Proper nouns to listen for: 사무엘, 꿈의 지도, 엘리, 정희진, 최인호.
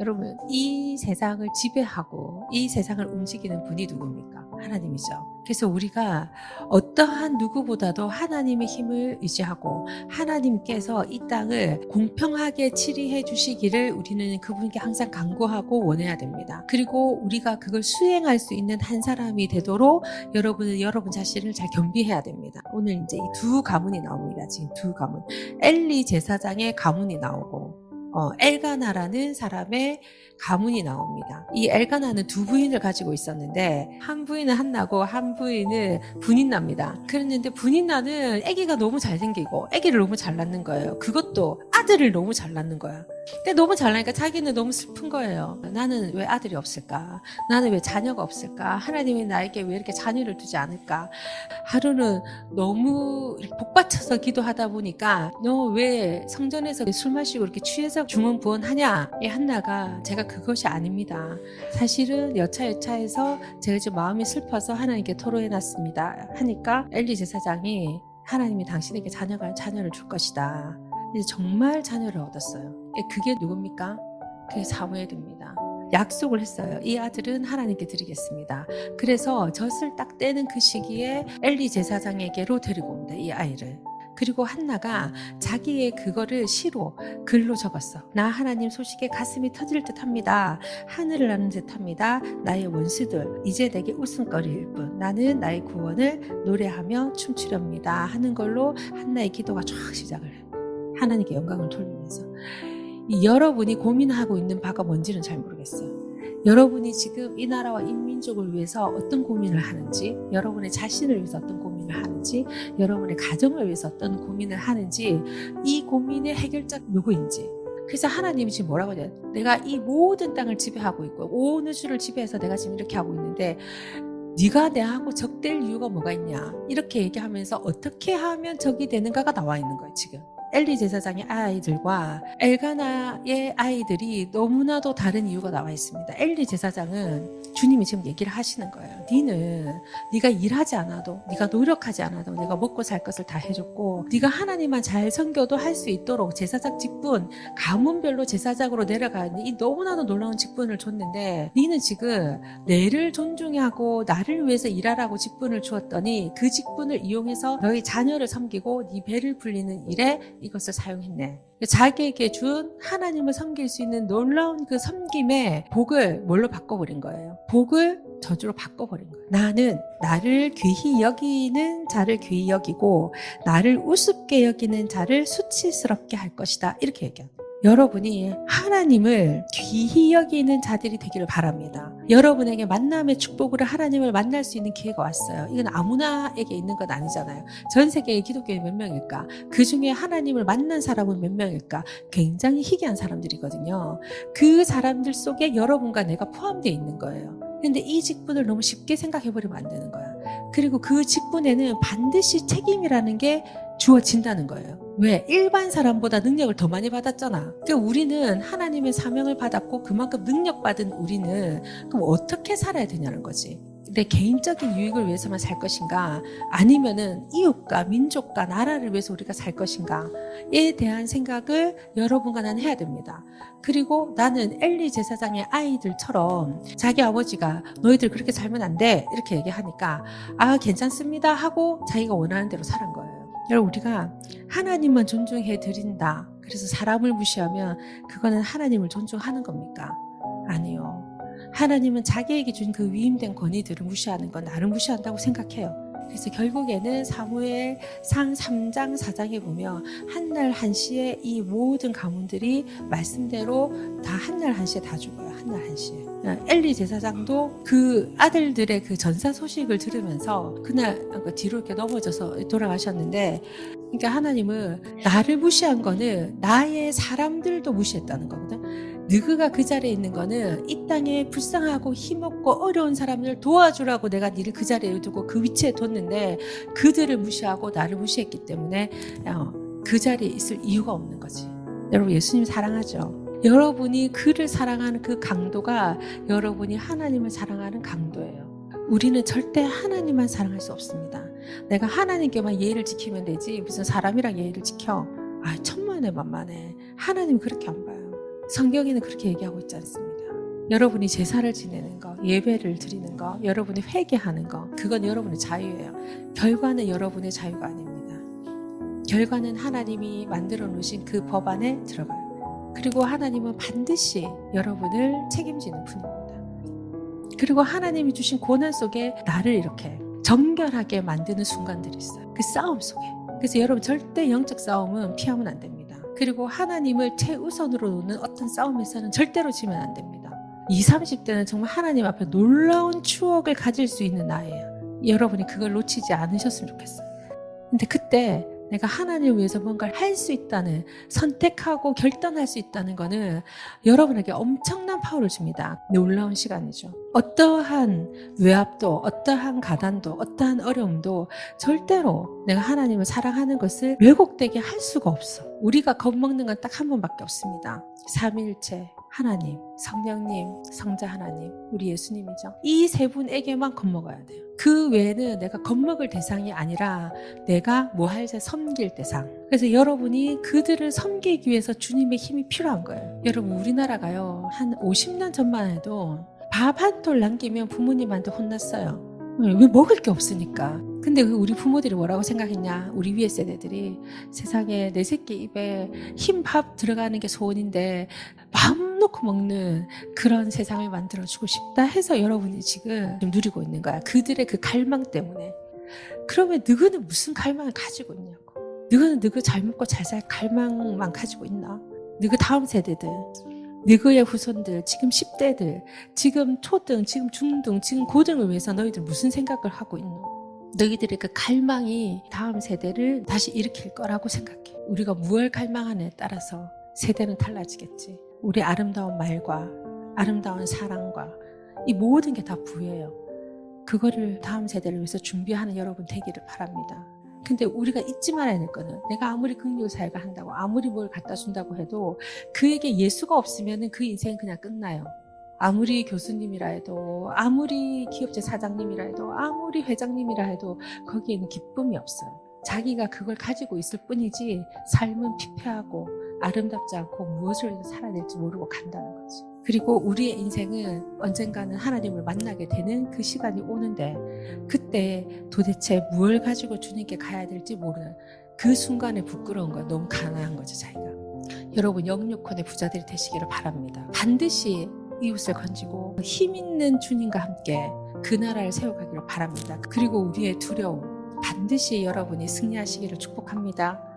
여러분, 이 세상을 지배하고 이 세상을 움직이는 분이 누굽니까? 하나님이죠. 그래서 우리가 어떠한 누구보다도 하나님의 힘을 의지하고 하나님께서 이 땅을 공평하게 치리해 주시기를 우리는 그분께 항상 간구하고 원해야 됩니다. 그리고 우리가 그걸 수행할 수 있는 한 사람이 되도록 여러분은 여러분 자신을 잘 겸비해야 됩니다. 오늘 이제 이 두 가문이 나옵니다. 지금 두 가문. 엘리 제사장의 가문이 나오고 엘가나라는 사람의 가문이 나옵니다. 이 엘가나는 두 부인을 가지고 있었는데 한 부인은 한나고 한 부인은 분인납니다. 그랬는데 분인나는 아기가 너무 잘생기고 아기를 너무 잘 낳는 거예요. 그것도 아들을 너무 잘 낳는 거야. 근데 너무 잘 나니까 자기는 너무 슬픈 거예요. 나는 왜 아들이 없을까? 나는 왜 자녀가 없을까? 하나님이 나에게 왜 이렇게 자녀를 두지 않을까? 하루는 너무 복받쳐서 기도하다 보니까 너 왜 성전에서 술 마시고 이렇게 취해서 중언부언하냐? 이 한나가 제가 그것이 아닙니다. 사실은 여차여차해서 제가 좀 마음이 슬퍼서 하나님께 토로해놨습니다. 하니까 엘리 제사장이 하나님이 당신에게 자녀를 줄 것이다. 정말 자녀를 얻었어요. 그게 누굽니까? 그게 사무엘입니다. 약속을 했어요. 이 아들은 하나님께 드리겠습니다. 그래서 젖을 딱 떼는 그 시기에 엘리 제사장에게로 데리고 옵니다. 이 아이를. 그리고 한나가 자기의 그거를 시로 글로 적었어. 나 하나님 소식에 가슴이 터질 듯합니다. 하늘을 나는 듯합니다. 나의 원수들 이제 내게 웃음거리일 뿐 나는 나의 구원을 노래하며 춤추렵니다 하는 걸로 한나의 기도가 쫙 시작을 해요. 하나님께 영광을 돌리면서. 여러분이 고민하고 있는 바가 뭔지는 잘 모르겠어요. 여러분이 지금 이 나라와 인민족을 위해서 어떤 고민을 하는지, 여러분의 자신을 위해서 어떤 고민을 하는지, 여러분의 가정을 위해서 어떤 고민을 하는지, 이 고민의 해결자가 누구인지. 그래서 하나님이 지금 뭐라고 해야 돼요? 내가 이 모든 땅을 지배하고 있고 온 우주를 지배해서 내가 지금 이렇게 하고 있는데 네가 내하고 적될 이유가 뭐가 있냐 이렇게 얘기하면서 어떻게 하면 적이 되는가가 나와 있는 거예요. 지금 엘리 제사장의 아이들과 엘가나의 아이들이 너무나도 다른 이유가 나와 있습니다. 엘리 제사장은 주님이 지금 얘기를 하시는 거예요. 네가 일하지 않아도, 네가 노력하지 않아도 내가 먹고 살 것을 다 해줬고, 네가 하나님만 잘 섬겨도 할 수 있도록 제사장 직분, 가문별로 제사장으로 내려가는 이 너무나도 놀라운 직분을 줬는데, 네는 지금 내를 존중하고 나를 위해서 일하라고 직분을 주었더니 그 직분을 이용해서 너희 자녀를 섬기고 네 배를 불리는 일에 이것을 사용했네. 자기에게 준 하나님을 섬길 수 있는 놀라운 그 섬김의 복을 뭘로 바꿔버린 거예요? 복을 저주로 바꿔버린 거예요. 나는 나를 귀히 여기는 자를 귀히 여기고 나를 우습게 여기는 자를 수치스럽게 할 것이다. 이렇게 얘기합니다. 여러분이 하나님을 귀히 여기는 자들이 되기를 바랍니다. 여러분에게 만남의 축복으로 하나님을 만날 수 있는 기회가 왔어요. 이건 아무나에게 있는 건 아니잖아요. 전 세계의 기독교인 몇 명일까? 그 중에 하나님을 만난 사람은 몇 명일까? 굉장히 희귀한 사람들이거든요. 그 사람들 속에 여러분과 내가 포함되어 있는 거예요. 근데 이 직분을 너무 쉽게 생각해버리면 안 되는 거야. 그리고 그 직분에는 반드시 책임이라는 게 주어진다는 거예요. 왜? 일반 사람보다 능력을 더 많이 받았잖아. 그러니까 우리는 하나님의 사명을 받았고 그만큼 능력받은 우리는 그럼 어떻게 살아야 되냐는 거지. 내 개인적인 유익을 위해서만 살 것인가 아니면은 이웃과 민족과 나라를 위해서 우리가 살 것인가에 대한 생각을 여러분과 나는 해야 됩니다. 그리고 나는 엘리 제사장의 아이들처럼 자기 아버지가 너희들 그렇게 살면 안 돼 이렇게 얘기하니까 아 괜찮습니다 하고 자기가 원하는 대로 살은 거예요. 여러분 우리가 하나님만 존중해 드린다 그래서 사람을 무시하면 그거는 하나님을 존중하는 겁니까? 아니요. 하나님은 자기에게 준 그 위임된 권위들을 무시하는 건 나를 무시한다고 생각해요. 그래서 결국에는 사무엘 상 3장 4장에 보면 한날 한시에 이 모든 가문들이 말씀대로 다 한날 한시에 다 죽어요. 한날 한시에. 엘리 제사장도 그 아들들의 그 전사 소식을 들으면서 그날 뒤로 이렇게 넘어져서 돌아가셨는데 그러니까 하나님은 나를 무시한 거는 나의 사람들도 무시했다는 거거든. 너희가 그 자리에 있는 거는 이 땅에 불쌍하고 힘없고 어려운 사람을 도와주라고 내가 너를 그 자리에 두고 그 위치에 뒀는데 그들을 무시하고 나를 무시했기 때문에 그 자리에 있을 이유가 없는 거지. 여러분 예수님 사랑하죠? 여러분이 그를 사랑하는 그 강도가 여러분이 하나님을 사랑하는 강도예요. 우리는 절대 하나님만 사랑할 수 없습니다. 내가 하나님께만 예의를 지키면 되지 무슨 사람이랑 예의를 지켜? 아 천만에 만만해. 하나님 그렇게 안 봐요. 성경에는 그렇게 얘기하고 있지 않습니다. 여러분이 제사를 지내는 거, 예배를 드리는 거, 여러분이 회개하는 거, 그건 여러분의 자유예요. 결과는 여러분의 자유가 아닙니다. 결과는 하나님이 만들어 놓으신 그 법 안에 들어가요. 그리고 하나님은 반드시 여러분을 책임지는 분입니다. 그리고 하나님이 주신 고난 속에 나를 이렇게 정결하게 만드는 순간들이 있어요. 그 싸움 속에. 그래서 여러분 절대 영적 싸움은 피하면 안 됩니다. 그리고 하나님을 최우선으로 놓는 어떤 싸움에서는 절대로 지면 안 됩니다. 20, 30대는 정말 하나님 앞에 놀라운 추억을 가질 수 있는 나이예요. 여러분이 그걸 놓치지 않으셨으면 좋겠어요. 근데 그때 내가 하나님을 위해서 뭔가를 할 수 있다는, 선택하고 결단할 수 있다는 거는 여러분에게 엄청난 파워를 줍니다. 놀라운 시간이죠. 어떠한 외압도, 어떠한 가난도, 어떠한 어려움도 절대로 내가 하나님을 사랑하는 것을 왜곡되게 할 수가 없어. 우리가 겁먹는 건 딱 한 번밖에 없습니다. 삼위일체, 하나님, 성령님, 성자 하나님, 우리 예수님이죠. 이 세 분에게만 겁먹어야 돼요. 그 외에는 내가 겁먹을 대상이 아니라 내가 뭐 할지 섬길 대상. 그래서 여러분이 그들을 섬기기 위해서 주님의 힘이 필요한 거예요. 여러분 우리나라가요, 한 50년 전만 해도 밥 한 톨 남기면 부모님한테 혼났어요. 왜? 먹을 게 없으니까. 근데 우리 부모들이 뭐라고 생각했냐? 우리 위에 세대들이, 세상에 내 새끼 입에 흰밥 들어가는 게 소원인데 마음 놓고 먹는 그런 세상을 만들어주고 싶다 해서 여러분이 지금 누리고 있는 거야. 그들의 그 갈망 때문에. 그러면 너희는 무슨 갈망을 가지고 있냐고. 너희는 잘 먹고 잘 살 갈망만 가지고 있나? 너희 다음 세대들, 너희의 후손들, 지금 10대들, 지금 초등, 지금 중등, 지금 고등을 위해서 너희들 무슨 생각을 하고 있노? 너희들의 그 갈망이 다음 세대를 다시 일으킬 거라고 생각해. 우리가 무엇을 갈망하느냐에 따라서 세대는 달라지겠지. 우리 아름다운 말과 아름다운 사랑과 이 모든 게 다 부여해요. 그거를 다음 세대를 위해서 준비하는 여러분 되기를 바랍니다. 근데 우리가 잊지 말아야 될 거는, 내가 아무리 긍휼사역을 한다고, 아무리 뭘 갖다 준다고 해도 그에게 예수가 없으면 그 인생은 그냥 끝나요. 아무리 교수님이라 해도, 아무리 기업체 사장님이라 해도, 아무리 회장님이라 해도 거기에는 기쁨이 없어요. 자기가 그걸 가지고 있을 뿐이지 삶은 피폐하고 아름답지 않고 무엇을 살아야 될지 모르고 간다는 거지. 그리고 우리의 인생은 언젠가는 하나님을 만나게 되는 그 시간이 오는데, 그때 도대체 뭘 가지고 주님께 가야 될지 모르는 그 순간에 부끄러운 거야. 너무 가난한 거죠, 자기가. 여러분 영육혼의 부자들이 되시기를 바랍니다. 반드시 이웃을 건지고 힘 있는 주님과 함께 그 나라를 세워가기를 바랍니다. 그리고 우리의 두려움, 반드시 여러분이 승리하시기를 축복합니다.